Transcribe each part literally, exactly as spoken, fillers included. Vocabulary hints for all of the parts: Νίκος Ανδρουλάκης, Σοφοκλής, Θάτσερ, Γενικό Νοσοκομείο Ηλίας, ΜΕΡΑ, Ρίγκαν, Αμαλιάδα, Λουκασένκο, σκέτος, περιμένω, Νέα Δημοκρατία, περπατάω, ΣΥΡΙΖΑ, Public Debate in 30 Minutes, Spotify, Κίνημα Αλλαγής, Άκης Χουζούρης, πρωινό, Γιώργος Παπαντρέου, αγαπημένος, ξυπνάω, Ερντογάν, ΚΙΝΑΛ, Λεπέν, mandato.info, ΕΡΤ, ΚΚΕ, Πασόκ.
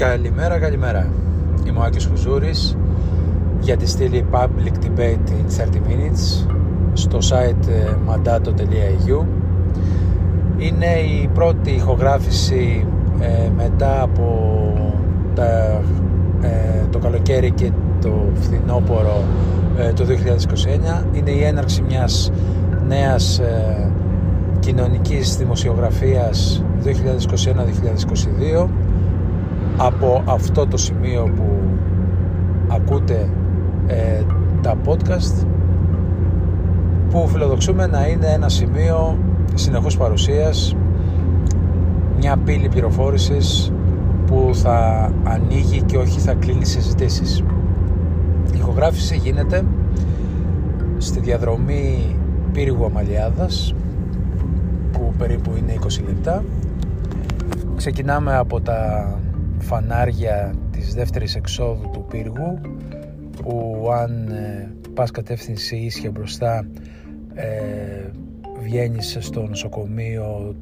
Καλημέρα, καλημέρα. Είμαι ο Άκης Χουζούρης για τη στήλη Public Debate in thirty minutes στο site μαντάτο τελεία ι γιου. Είναι η πρώτη ηχογράφηση ε, μετά από τα, ε, το καλοκαίρι και το φθινόπωρο ε, του δύο χιλιάδες είκοσι εννιά. Είναι η έναρξη μιας νέας ε, κοινωνικής δημοσιογραφίας δύο χιλιάδες είκοσι ένα δύο χιλιάδες είκοσι δύο. Από αυτό το σημείο που ακούτε ε, τα podcast, που φιλοδοξούμε να είναι ένα σημείο συνεχούς παρουσίας, μια πύλη πληροφόρησης που θα ανοίγει και όχι θα κλείνει συζητήσεις. Η ηχογράφηση γίνεται στη διαδρομή πύργου Αμαλιάδας, που περίπου είναι είκοσι λεπτά. Ξεκινάμε από τα φανάρια της δεύτερης εξόδου του πύργου, που αν ε, πας κατεύθυνση ίσια μπροστά ε, βγαίνεις στο νοσοκομείο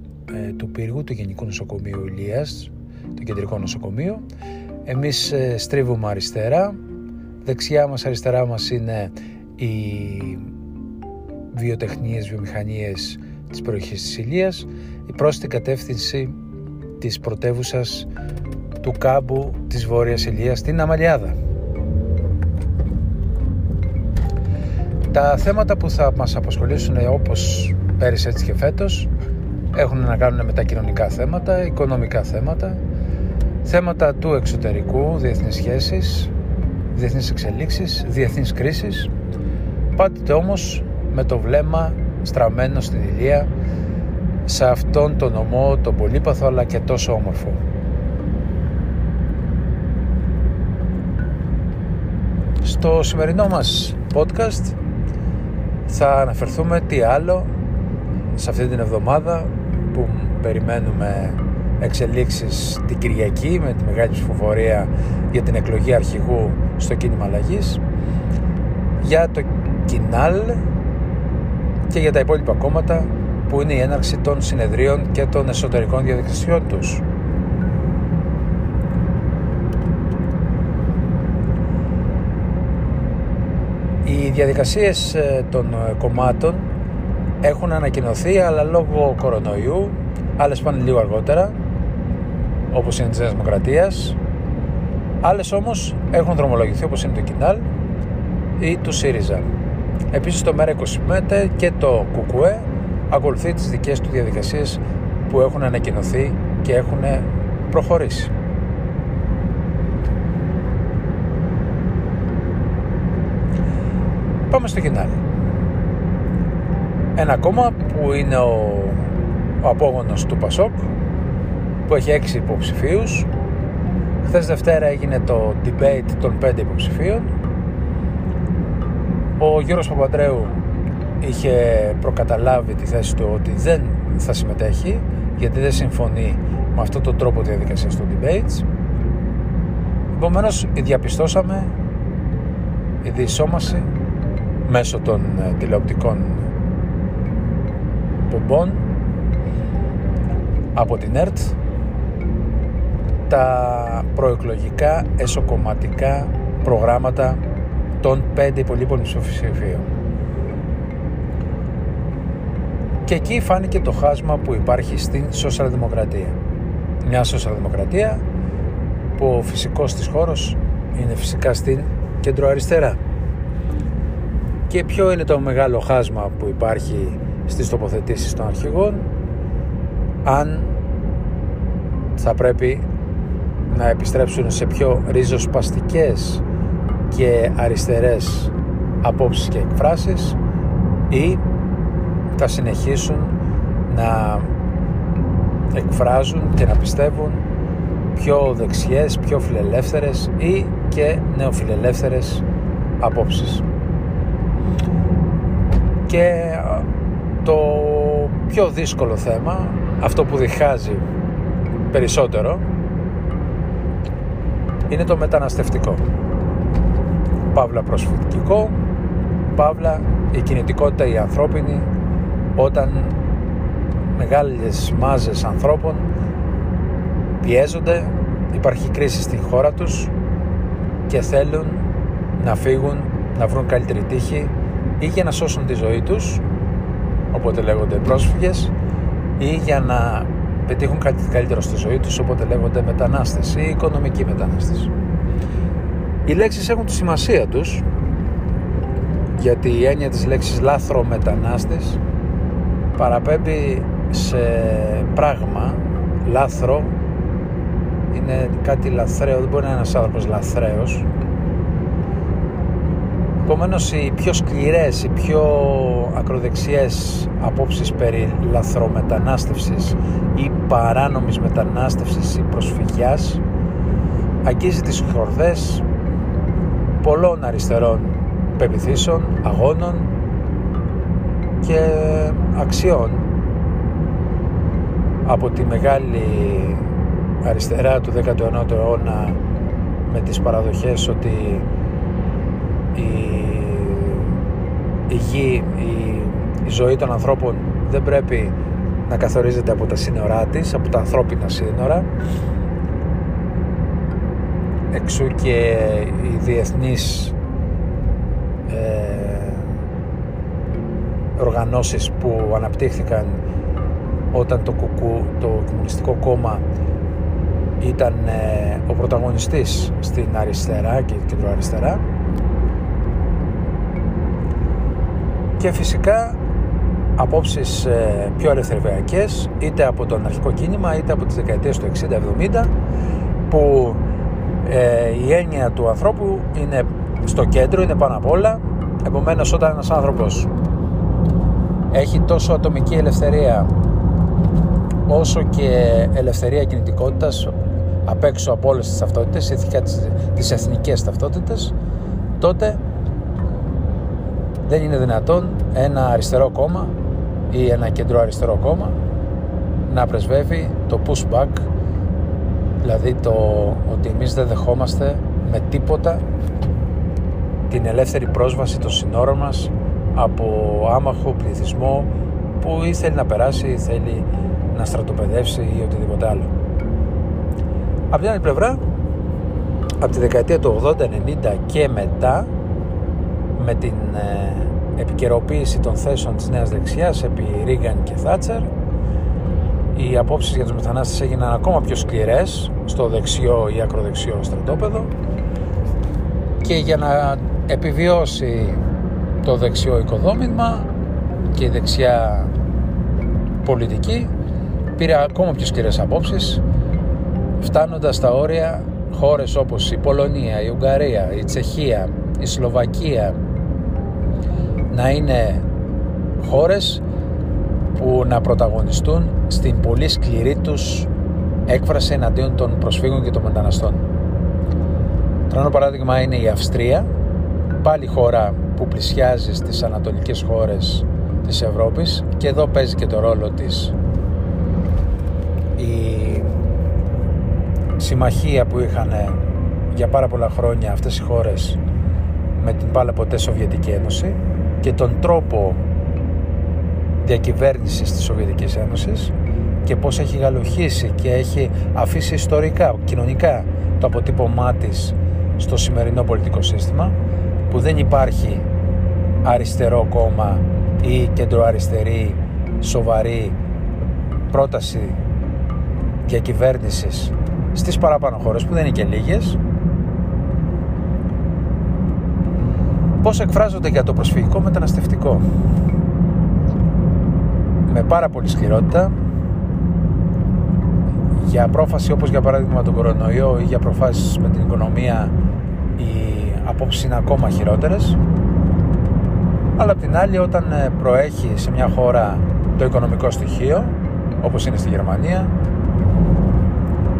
ε, του πύργου, του Γενικού Νοσοκομείου Ηλίας, το κεντρικό νοσοκομείο. Εμείς ε, στρίβουμε αριστερά, δεξιά μας, αριστερά μας είναι οι βιοτεχνίες, βιομηχανίες της περιοχής της Ηλίας, η πρόσθετη κατεύθυνση της πρωτεύουσας του κάμπου της Βόρειας Ηλίας, στην Αμαλιάδα. Τα θέματα που θα μας απασχολήσουν, όπως πέρυσι έτσι και φέτος, έχουν να κάνουν με τα κοινωνικά θέματα, οικονομικά θέματα, θέματα του εξωτερικού, διεθνείς σχέσεις, διεθνείς εξελίξεις, διεθνείς κρίσεις, πάντοτε όμως με το βλέμμα στραμμένο στην Ηλία, σε αυτόν τον ομό, τον πολύπαθο αλλά και τόσο όμορφο. Στο σημερινό μας podcast θα αναφερθούμε τι άλλο σε αυτή την εβδομάδα που περιμένουμε εξελίξεις την Κυριακή με τη μεγάλη ψηφοφορία για την εκλογή αρχηγού στο Κίνημα Αλλαγής, για το ΚΙΝΑΛ και για τα υπόλοιπα κόμματα που είναι η έναρξη των συνεδρίων και των εσωτερικών διαδικασιών τους. Οι διαδικασίες των κομμάτων έχουν ανακοινωθεί, αλλά λόγω κορονοϊού άλλες πάνε λίγο αργότερα, όπως είναι της Νέας Δημοκρατίας, άλλες όμως έχουν δρομολογηθεί, όπως είναι το ΚΙΝΑΛ ή του ΣΥΡΙΖΑ. Επίσης το ΜΕΡΑ είκοσι πέντε και το ΚΚΕ ακολουθεί τις δικές του διαδικασίες που έχουν ανακοινωθεί και έχουν προχωρήσει. Πάμε στο ΚΙΝΑΛ. Ένα κόμμα που είναι ο, ο απόγονος του Πασόκ, που έχει έξι υποψηφίους. Χθες Δευτέρα έγινε το debate των πέντε υποψηφίων. Ο Γιώργος Παπαντρέου είχε προκαταλάβει τη θέση του ότι δεν θα συμμετέχει, γιατί δεν συμφωνεί με αυτόν τον τρόπο διαδικασίας των debates. Επομένως διαπιστώσαμε η διεισόμαση μέσω των τηλεοπτικών πομπών από την ΕΡΤ τα προεκλογικά εσωκομματικά προγράμματα των πέντε υπολείπων ψηφοψηφίων. Και εκεί φάνηκε το χάσμα που υπάρχει στην σοσιαλδημοκρατία. Μια σοσιαλδημοκρατία που ο φυσικός της χώρος είναι φυσικά στην κεντροαριστερά. Και ποιο είναι το μεγάλο χάσμα που υπάρχει στις τοποθετήσεις των αρχηγών, αν θα πρέπει να επιστρέψουν σε πιο ριζοσπαστικές και αριστερές απόψεις και εκφράσεις ή θα συνεχίσουν να εκφράζουν και να πιστεύουν πιο δεξιές, πιο φιλελεύθερες ή και νεοφιλελεύθερες απόψεις. Και το πιο δύσκολο θέμα, αυτό που διχάζει περισσότερο, είναι το μεταναστευτικό. Παύλα προσφυγικό, παύλα η κινητικότητα η ανθρώπινη, όταν μεγάλες μάζες ανθρώπων πιέζονται υπάρχει κρίση στη χώρα τους και θέλουν να φύγουν, να βρουν καλύτερη τύχη ή για να σώσουν τη ζωή τους, οπότε λέγονται πρόσφυγες, ή για να πετύχουν κάτι καλύτερο στη ζωή τους, οπότε λέγονται μετανάστες ή οικονομικοί μετανάστες. Οι λέξεις έχουν τη σημασία τους, γιατί η έννοια της λέξης λάθρο-μετανάστες παραπέμπει σε πράγμα. Λάθρο είναι κάτι λαθραίο, δεν μπορεί να είναι ένας άνθρωπος λαθραίος. Επομένως, οι πιο σκληρές, οι πιο ακροδεξιές απόψεις περί λαθρομετανάστευσης ή παράνομης μετανάστευσης ή προσφυγιάς αγγίζει τις χορδές πολλών αριστερών πεποιθήσεων, αγώνων και αξιών, από τη μεγάλη αριστερά του δέκατου ενάτου αιώνα με τις παραδοχές ότι η, η γη, η, η ζωή των ανθρώπων δεν πρέπει να καθορίζεται από τα σύνορά της, από τα ανθρώπινα σύνορα, εξού και οι διεθνείς ε, οργανώσεις που αναπτύχθηκαν όταν το κουκού, το Κομμουνιστικό Κόμμα, ήταν ε, ο πρωταγωνιστής στην αριστερά και κεντροαριστερά. Και φυσικά απόψεις ε, πιο ελευθεριακές, είτε από το αναρχικό κίνημα είτε από τις δεκαετίες του εξήντα εβδομήντα, που ε, η έννοια του ανθρώπου είναι στο κέντρο, είναι πάνω απ' όλα. Επομένως, όταν ένας άνθρωπος έχει τόσο ατομική ελευθερία όσο και ελευθερία κινητικότητας απ' έξω από όλες τις ταυτότητες, ειδικά τις εθνικές ταυτότητες, τότε δεν είναι δυνατόν ένα αριστερό κόμμα ή ένα κεντρό αριστερό κόμμα να πρεσβεύει το pushback, δηλαδή το ότι εμείς δεν δεχόμαστε με τίποτα την ελεύθερη πρόσβαση των συνόρων μας από άμαχο πληθυσμό που ή θέλει να περάσει ή θέλει να στρατοπεδεύσει ή οτιδήποτε άλλο. Από την άλλη πλευρά, από τη δεκαετία του ογδόντα ενενήντα και μετά, με την επικαιροποίηση των θέσεων της νέας δεξιάς επί Ρίγκαν και Θάτσερ, οι απόψεις για τους μετανάστες έγιναν ακόμα πιο σκληρές στο δεξιό ή ακροδεξιό στρατόπεδο, και για να επιβιώσει το δεξιό οικοδόμημα και η δεξιά πολιτική πήρε ακόμα πιο σκληρές απόψεις, φτάνοντας στα όρια χώρες όπως η Πολωνία, η Ουγγαρία, η Τσεχία, η Σλοβακία να είναι χώρες που να πρωταγωνιστούν στην πολύ σκληρή τους έκφραση εναντίον των προσφύγων και των μεταναστών. Το άλλο παράδειγμα είναι η Αυστρία, πάλι χώρα που πλησιάζει στις ανατολικές χώρες της Ευρώπης, και εδώ παίζει και το ρόλο της η συμμαχία που είχαν για πάρα πολλά χρόνια αυτές οι χώρες με την πάλα ποτέ Σοβιετική Ένωση και τον τρόπο διακυβέρνησης της Σοβιετικής Ένωσης και πώς έχει γαλουχίσει και έχει αφήσει ιστορικά, κοινωνικά το αποτύπωμά της στο σημερινό πολιτικό σύστημα, που δεν υπάρχει αριστερό κόμμα ή κεντροαριστερή σοβαρή πρόταση διακυβέρνησης στις παραπάνω χώρες, που δεν είναι και λίγες. Πώς εκφράζονται για το προσφυγικό μεταναστευτικό? Με πάρα πολύ σκληρότητα, για πρόφαση όπως για παράδειγμα τον κορονοϊό, ή για προφάσεις με την οικονομία οι απόψεις είναι ακόμα χειρότερες. Αλλά απ' την άλλη, όταν προέχει σε μια χώρα το οικονομικό στοιχείο, όπως είναι στη Γερμανία,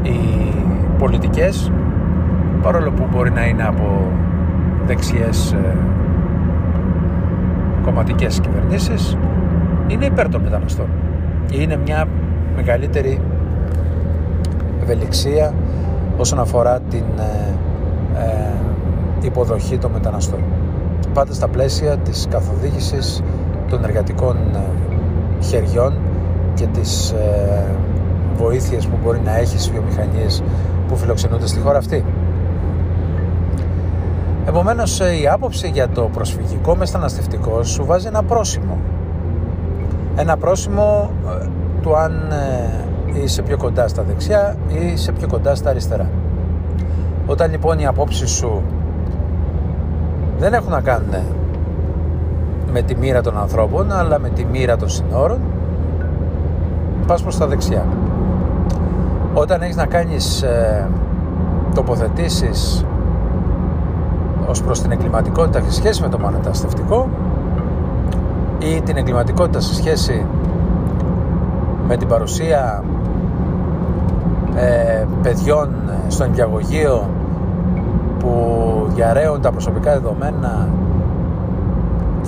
οι πολιτικές, παρόλο που μπορεί να είναι από δεξιές ε, κομματικές κυβερνήσεις, είναι υπέρ των μεταναστών. Είναι μια μεγαλύτερη ευελιξία όσον αφορά την ε, ε, υποδοχή των μεταναστών, πάντα στα πλαίσια της καθοδήγησης των εργατικών χεριών και της ε, βοήθειες που μπορεί να έχει στις βιομηχανίες που φιλοξενούνται στη χώρα αυτή. Επομένως, η άποψη για το προσφυγικό μεταναστευτικό σου βάζει ένα πρόσημο. Ένα πρόσημο του αν είσαι πιο κοντά στα δεξιά ή είσαι πιο κοντά στα αριστερά. Όταν λοιπόν οι απόψεις σου δεν έχουν να κάνουν με τη μοίρα των ανθρώπων, αλλά με τη μοίρα των συνόρων, πας προς τα δεξιά. Όταν έχεις να κάνεις ε, τοποθετήσεις ως προς την εγκληματικότητα σε σχέση με το μεταναστευτικό ή την εγκληματικότητα σε σχέση με την παρουσία ε, παιδιών στο νηπιαγωγείο που διαρρέουν τα προσωπικά δεδομένα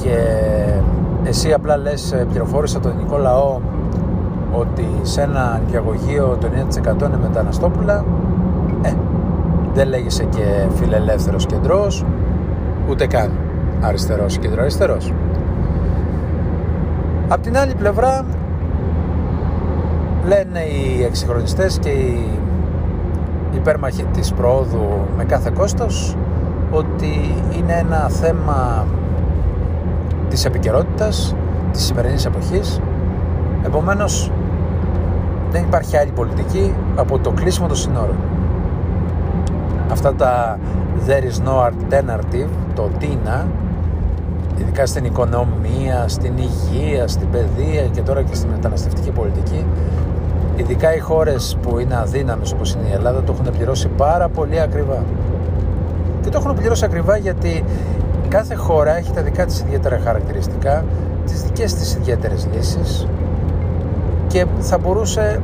και εσύ απλά λες, πληροφόρησα τον ελληνικό λαό ότι σε ένα νηπιαγωγείο το ενενήντα τοις εκατό είναι μεταναστόπουλα, ε, δεν λέγεσαι και φιλελεύθερος κεντρός, ούτε καν αριστερός κεντροαριστερός. Απ' την άλλη πλευρά λένε οι εξυγχρονιστές και οι υπέρμαχοι της προόδου με κάθε κόστος ότι είναι ένα θέμα της επικαιρότητας, της σημερινής εποχής. Επομένως δεν υπάρχει άλλη πολιτική από το κλείσιμο των συνόρων. Αυτά τα there is no alternative, το τίνα, ειδικά στην οικονομία, στην υγεία, στην παιδεία και τώρα και στη μεταναστευτική πολιτική, ειδικά οι χώρες που είναι αδύναμες όπως είναι η Ελλάδα, το έχουν πληρώσει πάρα πολύ ακριβά. Και το έχουν πληρώσει ακριβά γιατί κάθε χώρα έχει τα δικά της ιδιαίτερα χαρακτηριστικά, τις δικές της ιδιαίτερες λύσεις, και θα μπορούσε,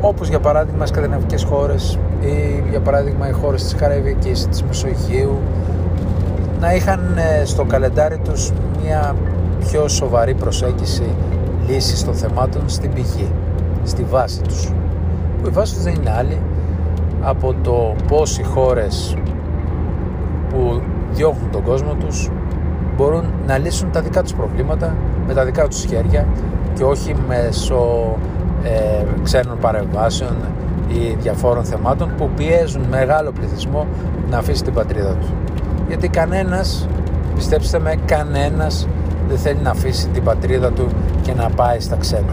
όπως για παράδειγμα οι σκανδιναβικές χώρες ή για παράδειγμα οι χώρες της Καραϊβικής ή της Μεσογείου, να είχαν στο καλεντάρι τους μια πιο σοβαρή προσέγγιση λύσης των θεμάτων στην πηγή, στη βάση τους, που η βάση τους δεν είναι άλλη από το πώς οι χώρες που διώχνουν τον κόσμο τους μπορούν να λύσουν τα δικά τους προβλήματα με τα δικά τους χέρια και όχι μέσω ε, ξένων παρεμβάσεων ή διαφόρων θεμάτων που πιέζουν μεγάλο πληθυσμό να αφήσει την πατρίδα του. Γιατί κανένας, πιστέψτε με, κανένας δεν θέλει να αφήσει την πατρίδα του και να πάει στα ξένα.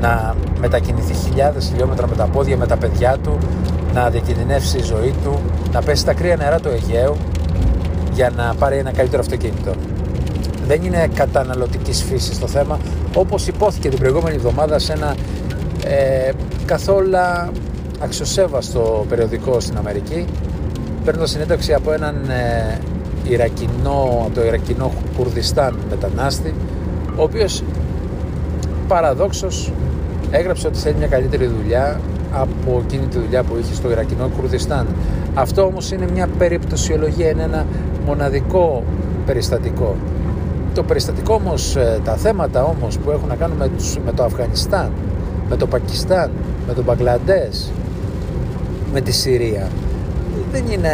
Να μετακινηθεί χιλιάδες χιλιόμετρα με τα πόδια, με τα παιδιά του, να διακινδυνεύσει η ζωή του, να πέσει στα κρύα νερά του Αιγαίου για να πάρει ένα καλύτερο αυτοκίνητο. Δεν είναι καταναλωτικής φύσης το θέμα, όπως υπόθηκε την προηγούμενη εβδομάδα σε ένα ε, καθόλου αξιοσέβαστο περιοδικό στην Αμερική, παίρνοντας συνέντευξη από έναν ε, Ιρακινό, από το Ιρακινό Κουρδιστάν μετανάστη, ο οποίος παραδόξως έγραψε ότι θέλει μια καλύτερη δουλειά από εκείνη τη δουλειά που είχε στο Ιρακινό Κουρδιστάν. Αυτό όμως είναι μια περιπτωσιολογία, είναι ένα μοναδικό περιστατικό. Το περιστατικό όμως, τα θέματα όμως που έχουν να κάνουν με, τους, με το Αφγανιστάν, με το Πακιστάν, με τον Μπαγκλαντές, με τη Συρία, δεν είναι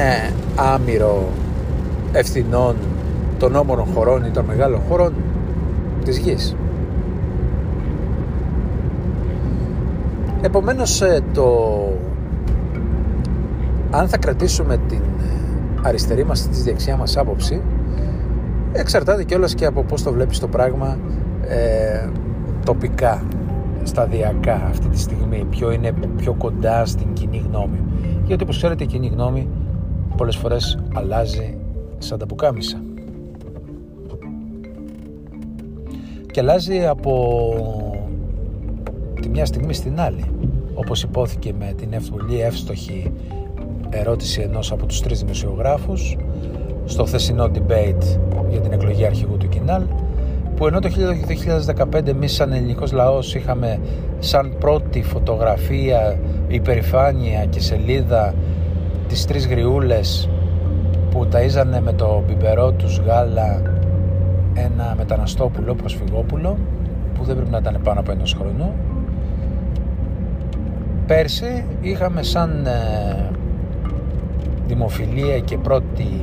άμυρο ευθυνών των όμορων χωρών ή των μεγάλων χωρών της γης. Επομένως, το αν θα κρατήσουμε την αριστερή μας ή τη δεξιά μας άποψη εξαρτάται κιόλας και από πώς το βλέπεις το πράγμα ε, τοπικά, σταδιακά αυτή τη στιγμή, ποιο είναι πιο κοντά στην κοινή γνώμη. Γιατί όπως ξέρετε η κοινή γνώμη πολλές φορές αλλάζει σαν τα πουκάμισα. Και αλλάζει από τη μια στιγμή στην άλλη, όπως υπόθηκε με την πολύ εύστοχη ερώτηση ενός από τους τρεις δημοσιογράφους στο χθεσινό debate για την εκλογή αρχηγού του ΚΙΝΑΛ, που ενώ το δύο χιλιάδες δεκαπέντε εμείς σαν ελληνικός λαός είχαμε σαν πρώτη φωτογραφία, υπερηφάνεια και σελίδα τις τρεις γριούλες που ταΐζανε με το μπιμπερό τους γάλα ένα μεταναστόπουλο προσφυγόπουλο που δεν πρέπει να ήταν πάνω από ενός χρονού, πέρσι είχαμε σαν ε, δημοφιλία και πρώτη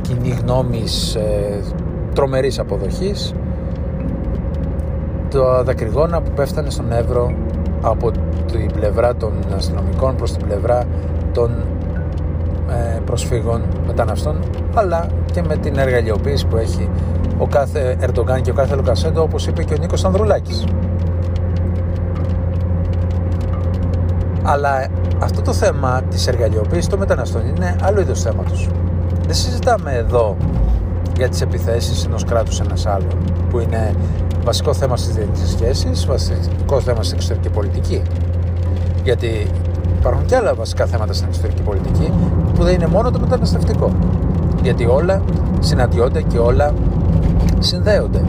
κοινή γνώμης ε, τρομερής αποδοχής τα δακρυγόνα που πέφτανε στον Εύρο από την πλευρά των αστυνομικών προς την πλευρά των ε, προσφύγων μεταναστών, αλλά και με την εργαλειοποίηση που έχει ο κάθε Ερντογάν και ο κάθε Λουκασένκο, όπως είπε και ο Νίκος Ανδρουλάκης. Αλλά αυτό το θέμα της εργαλειοποίησης των μεταναστών είναι άλλο είδος θέματος. Δεν συζητάμε εδώ για τις επιθέσεις ενός κράτους ένας άλλον, που είναι βασικό θέμα στις διεθνείς σχέσεις, βασικό θέμα στην εξωτερική πολιτική. Γιατί υπάρχουν και άλλα βασικά θέματα στην εξωτερική πολιτική που δεν είναι μόνο το μεταναστευτικό. Γιατί όλα συναντιόνται και όλα συνδέονται.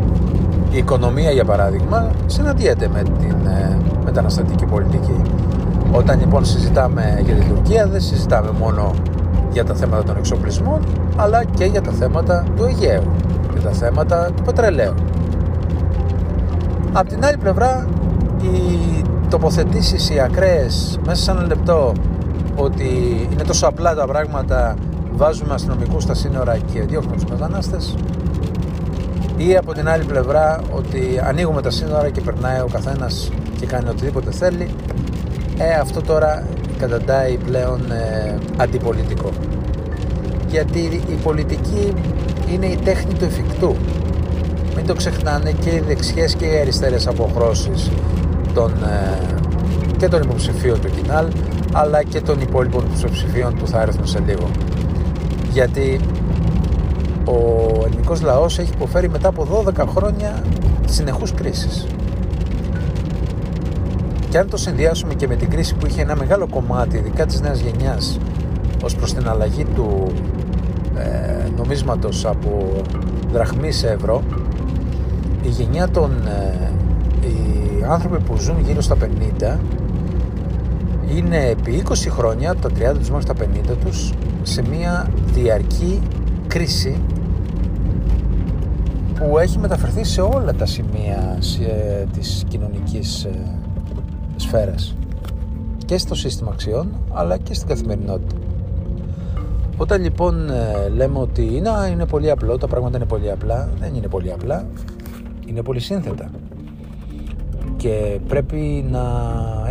Η οικονομία, για παράδειγμα, συναντιέται με την μεταναστευτική πολιτική. Όταν λοιπόν συζητάμε για την Τουρκία, δεν συζητάμε μόνο για τα θέματα των εξοπλισμών, αλλά και για τα θέματα του Αιγαίου και τα θέματα του πετρελαίου. Απ' την άλλη πλευρά, οι τοποθετήσεις, οι ακραίες, μέσα σε ένα λεπτό, ότι είναι τόσο απλά τα πράγματα, βάζουμε αστυνομικούς στα σύνορα και διώχνουμε τους μετανάστες, ή από την άλλη πλευρά ότι ανοίγουμε τα σύνορα και περνάει ο καθένας και κάνει οτιδήποτε θέλει, ε, αυτό τώρα καταντάει πλέον ε, αντιπολιτικό. Γιατί η πολιτική είναι η τέχνη του εφικτού. Μην το ξεχνάνε και οι δεξιές και οι αριστερές αποχρώσεις των, ε, και των υποψηφίων του ΚΙΝΑΛ, αλλά και των υπόλοιπων υποψηφίων που θα έρθουν σε λίγο. Γιατί ο ελληνικός λαός έχει υποφέρει μετά από δώδεκα χρόνια συνεχούς κρίσης. Και αν το συνδυάσουμε και με την κρίση που είχε ένα μεγάλο κομμάτι, ειδικά της νέας γενιάς, ως προς την αλλαγή του ε, νομίσματος από δραχμή σε ευρώ, η γενιά των ε, οι άνθρωποι που ζουν γύρω στα πενήντα είναι επί είκοσι χρόνια, τα τριάντα τους μέχρι τα πενήντα τους, σε μια διαρκή κρίση που έχει μεταφερθεί σε όλα τα σημεία ε, της κοινωνικής ε, σφαίρας, και στο σύστημα αξιών αλλά και στην καθημερινότητα. Όταν λοιπόν ε, λέμε ότι να, είναι πολύ απλό, τα πράγματα είναι πολύ απλά, δεν είναι πολύ απλά, είναι πολύ σύνθετα, και πρέπει να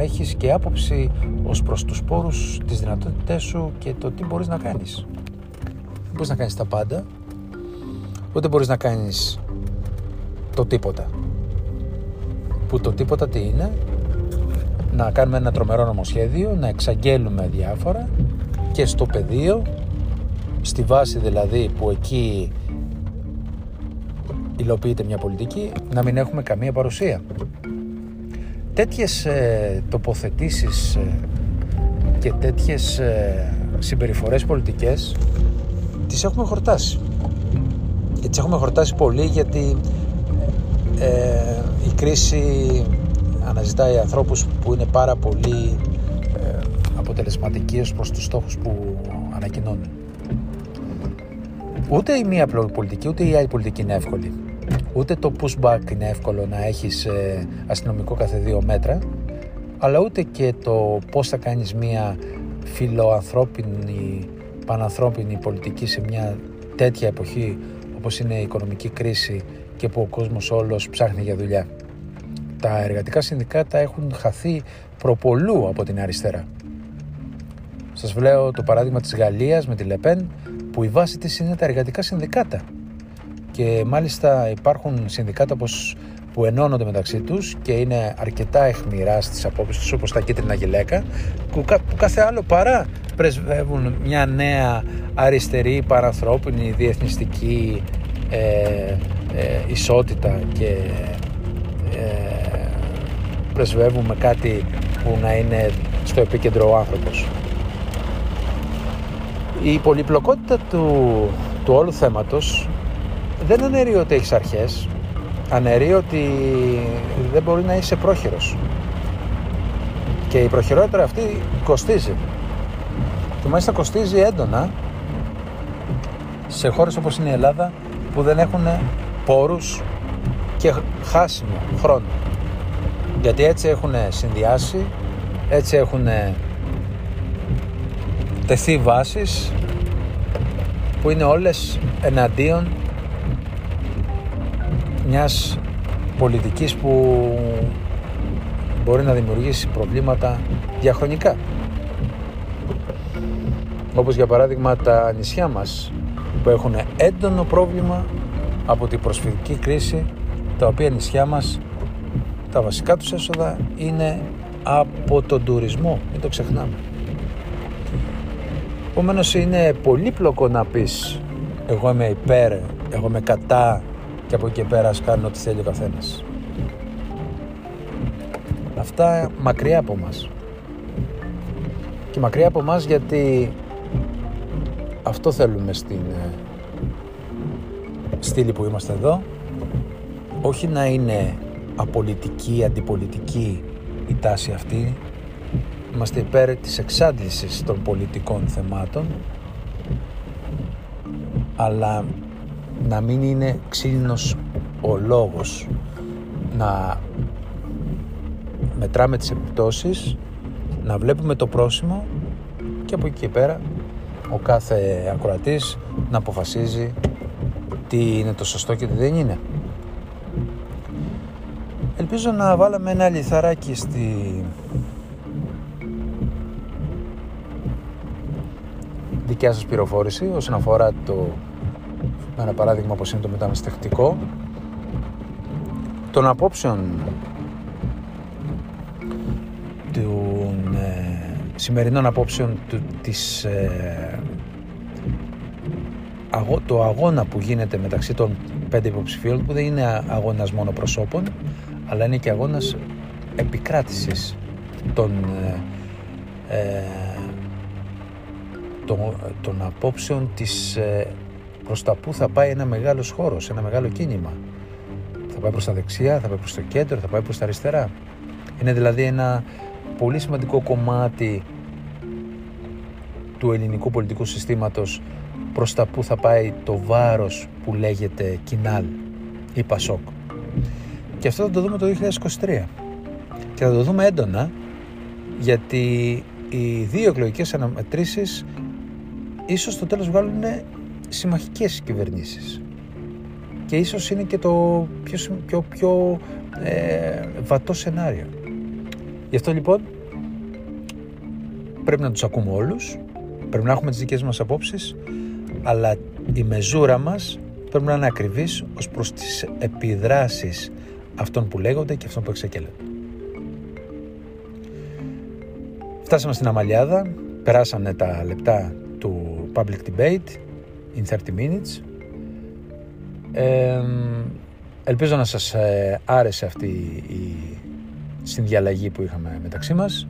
έχεις και άποψη ως προς τους πόρους, τις δυνατότητές σου και το τι μπορείς να κάνεις. Δεν μπορείς να κάνεις τα πάντα, ούτε μπορείς να κάνεις το τίποτα, που το τίποτα τι είναι? Να κάνουμε ένα τρομερό νομοσχέδιο, να εξαγγέλουμε διάφορα και στο πεδίο, στη βάση δηλαδή που εκεί υλοποιείται μια πολιτική, να μην έχουμε καμία παρουσία. Τέτοιες ε, τοποθετήσεις ε, και τέτοιες ε, συμπεριφορές πολιτικές τις έχουμε χορτάσει. Και τις έχουμε χορτάσει πολύ, γιατί ε, η κρίση αναζητάει ανθρώπους που είναι πάρα πολύ ε, αποτελεσματικοί ως προς τους στόχους που ανακοινώνουν. Ούτε η μία πολιτική, ούτε η άλλη πολιτική είναι εύκολη. Ούτε το pushback είναι εύκολο, να έχεις ε, αστυνομικό κάθε δύο μέτρα, αλλά ούτε και το πώς θα κάνεις μία φιλοανθρώπινη, πανανθρώπινη πολιτική σε μια τέτοια εποχή όπως είναι η οικονομική κρίση και που ο κόσμος όλος ψάχνει για δουλειά. Τα εργατικά συνδικάτα έχουν χαθεί προπολού από την αριστερά. Σας βλέπω το παράδειγμα της Γαλλίας με τη Λεπέν, που η βάση της είναι τα εργατικά συνδικάτα. Και μάλιστα υπάρχουν συνδικάτα που ενώνονται μεταξύ τους και είναι αρκετά αιχμηρά στις απόψεις τους, όπως τα κίτρινα γυλαίκα, που κάθε άλλο παρά πρεσβεύουν μια νέα αριστερή, παρανθρώπινη, διεθνιστική ε, ε, ισότητα και ε, πρεσβεύουμε κάτι που να είναι στο επίκεντρο ο άνθρωπος. Η πολυπλοκότητα του, του όλου θέματος δεν αναιρεί ότι έχεις αρχές, αναιρεί ότι δεν μπορεί να είσαι πρόχειρος, και η προχειρότητα αυτή κοστίζει, και μάλιστα κοστίζει έντονα σε χώρες όπως είναι η Ελλάδα, που δεν έχουν πόρους και χάσιμο χρόνο. Γιατί έτσι έχουν συνδυάσει, έτσι έχουν τεθεί βάσεις που είναι όλες εναντίον μιας πολιτικής που μπορεί να δημιουργήσει προβλήματα διαχρονικά. Όπως για παράδειγμα τα νησιά μας που έχουν έντονο πρόβλημα από την προσφυγική κρίση, τα οποία νησιά μας τα βασικά τους έσοδα είναι από τον τουρισμό, μην το ξεχνάμε. Επομένως είναι πολύπλοκο να πεις εγώ είμαι υπέρ, εγώ είμαι κατά και από εκεί πέρα ας κάνουν ό,τι θέλει ο καθένας. Αυτά μακριά από μας. Και μακριά από μας γιατί αυτό θέλουμε στην στήλη που είμαστε εδώ, όχι να είναι απολυτική, αντιπολιτική η τάση αυτή. Είμαστε υπέρ της εξάντλησης των πολιτικών θεμάτων, αλλά να μην είναι ξύλινος ο λόγος, να μετράμε τις επιπτώσεις, να βλέπουμε το πρόσημο και από εκεί και πέρα ο κάθε ακροατής να αποφασίζει τι είναι το σωστό και τι δεν είναι. Ελπίζω να βάλαμε ένα λιθαράκι στη δικιά σας πληροφόρηση όσον αφορά το, ένα παράδειγμα όπως είναι το μεταναστευτικό, των απόψεων των ε, σημερινών απόψεων του, της, ε, αγώ, το αγώνα που γίνεται μεταξύ των πέντε υποψηφίων, που δεν είναι αγώνας μόνο προσώπων αλλά είναι και αγώνας επικράτησης των ε, ε, των απόψεων της, προς τα που θα πάει ένα μεγάλος χώρος, ένα μεγάλο κίνημα. Θα πάει προς τα δεξιά, θα πάει προς το κέντρο, θα πάει προς τα αριστερά. Είναι δηλαδή ένα πολύ σημαντικό κομμάτι του ελληνικού πολιτικού συστήματος προς τα που θα πάει το βάρος που λέγεται ΚΙΝΑΛ ή Πασόκ. Και αυτό θα το δούμε το είκοσι είκοσι τρία. Και θα το δούμε έντονα, γιατί οι δύο εκλογικές αναμετρήσεις ίσως στο τέλος βγάλουν συμμαχικές κυβερνήσεις και ίσως είναι και το πιο, πιο, πιο ε, βατό σενάριο. Γι' αυτό λοιπόν πρέπει να τους ακούμε όλους, πρέπει να έχουμε τις δικές μας απόψεις, αλλά η μεζούρα μας πρέπει να είναι ακριβής ως προς τις επιδράσεις αυτών που λέγονται και αυτών που εξεκέλλονται. Φτάσαμε στην Αμαλιάδα, περάσανε τα λεπτά του Public Debate in thirty minutes. Ε, ελπίζω να σας άρεσε αυτή η συνδιαλλαγή που είχαμε μεταξύ μας.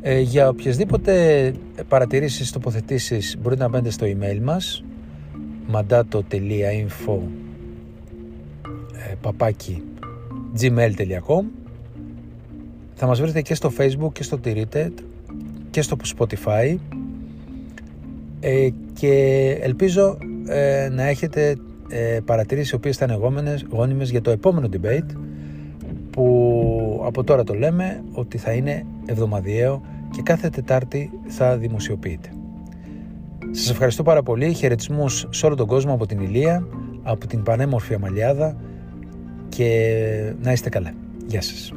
Ε, για οποιασδήποτε παρατηρήσεις, τοποθετήσεις μπορείτε να μπαίνετε στο email μας mandato.info παπάκι gmail.com. Θα μας βρείτε και στο Facebook και στο Twitter και στο Spotify. Ε, και ελπίζω ε, να έχετε ε, παρατηρήσεις οι οποίες θα είναι γόνιμες, γόνιμες για το επόμενο debate που από τώρα το λέμε ότι θα είναι εβδομαδιαίο και κάθε Τετάρτη θα δημοσιοποιείται. Σας ευχαριστώ πάρα πολύ, χαιρετισμούς σε όλο τον κόσμο από την Ηλία, από την πανέμορφη Αμαλιάδα και να είστε καλά. Γεια σας.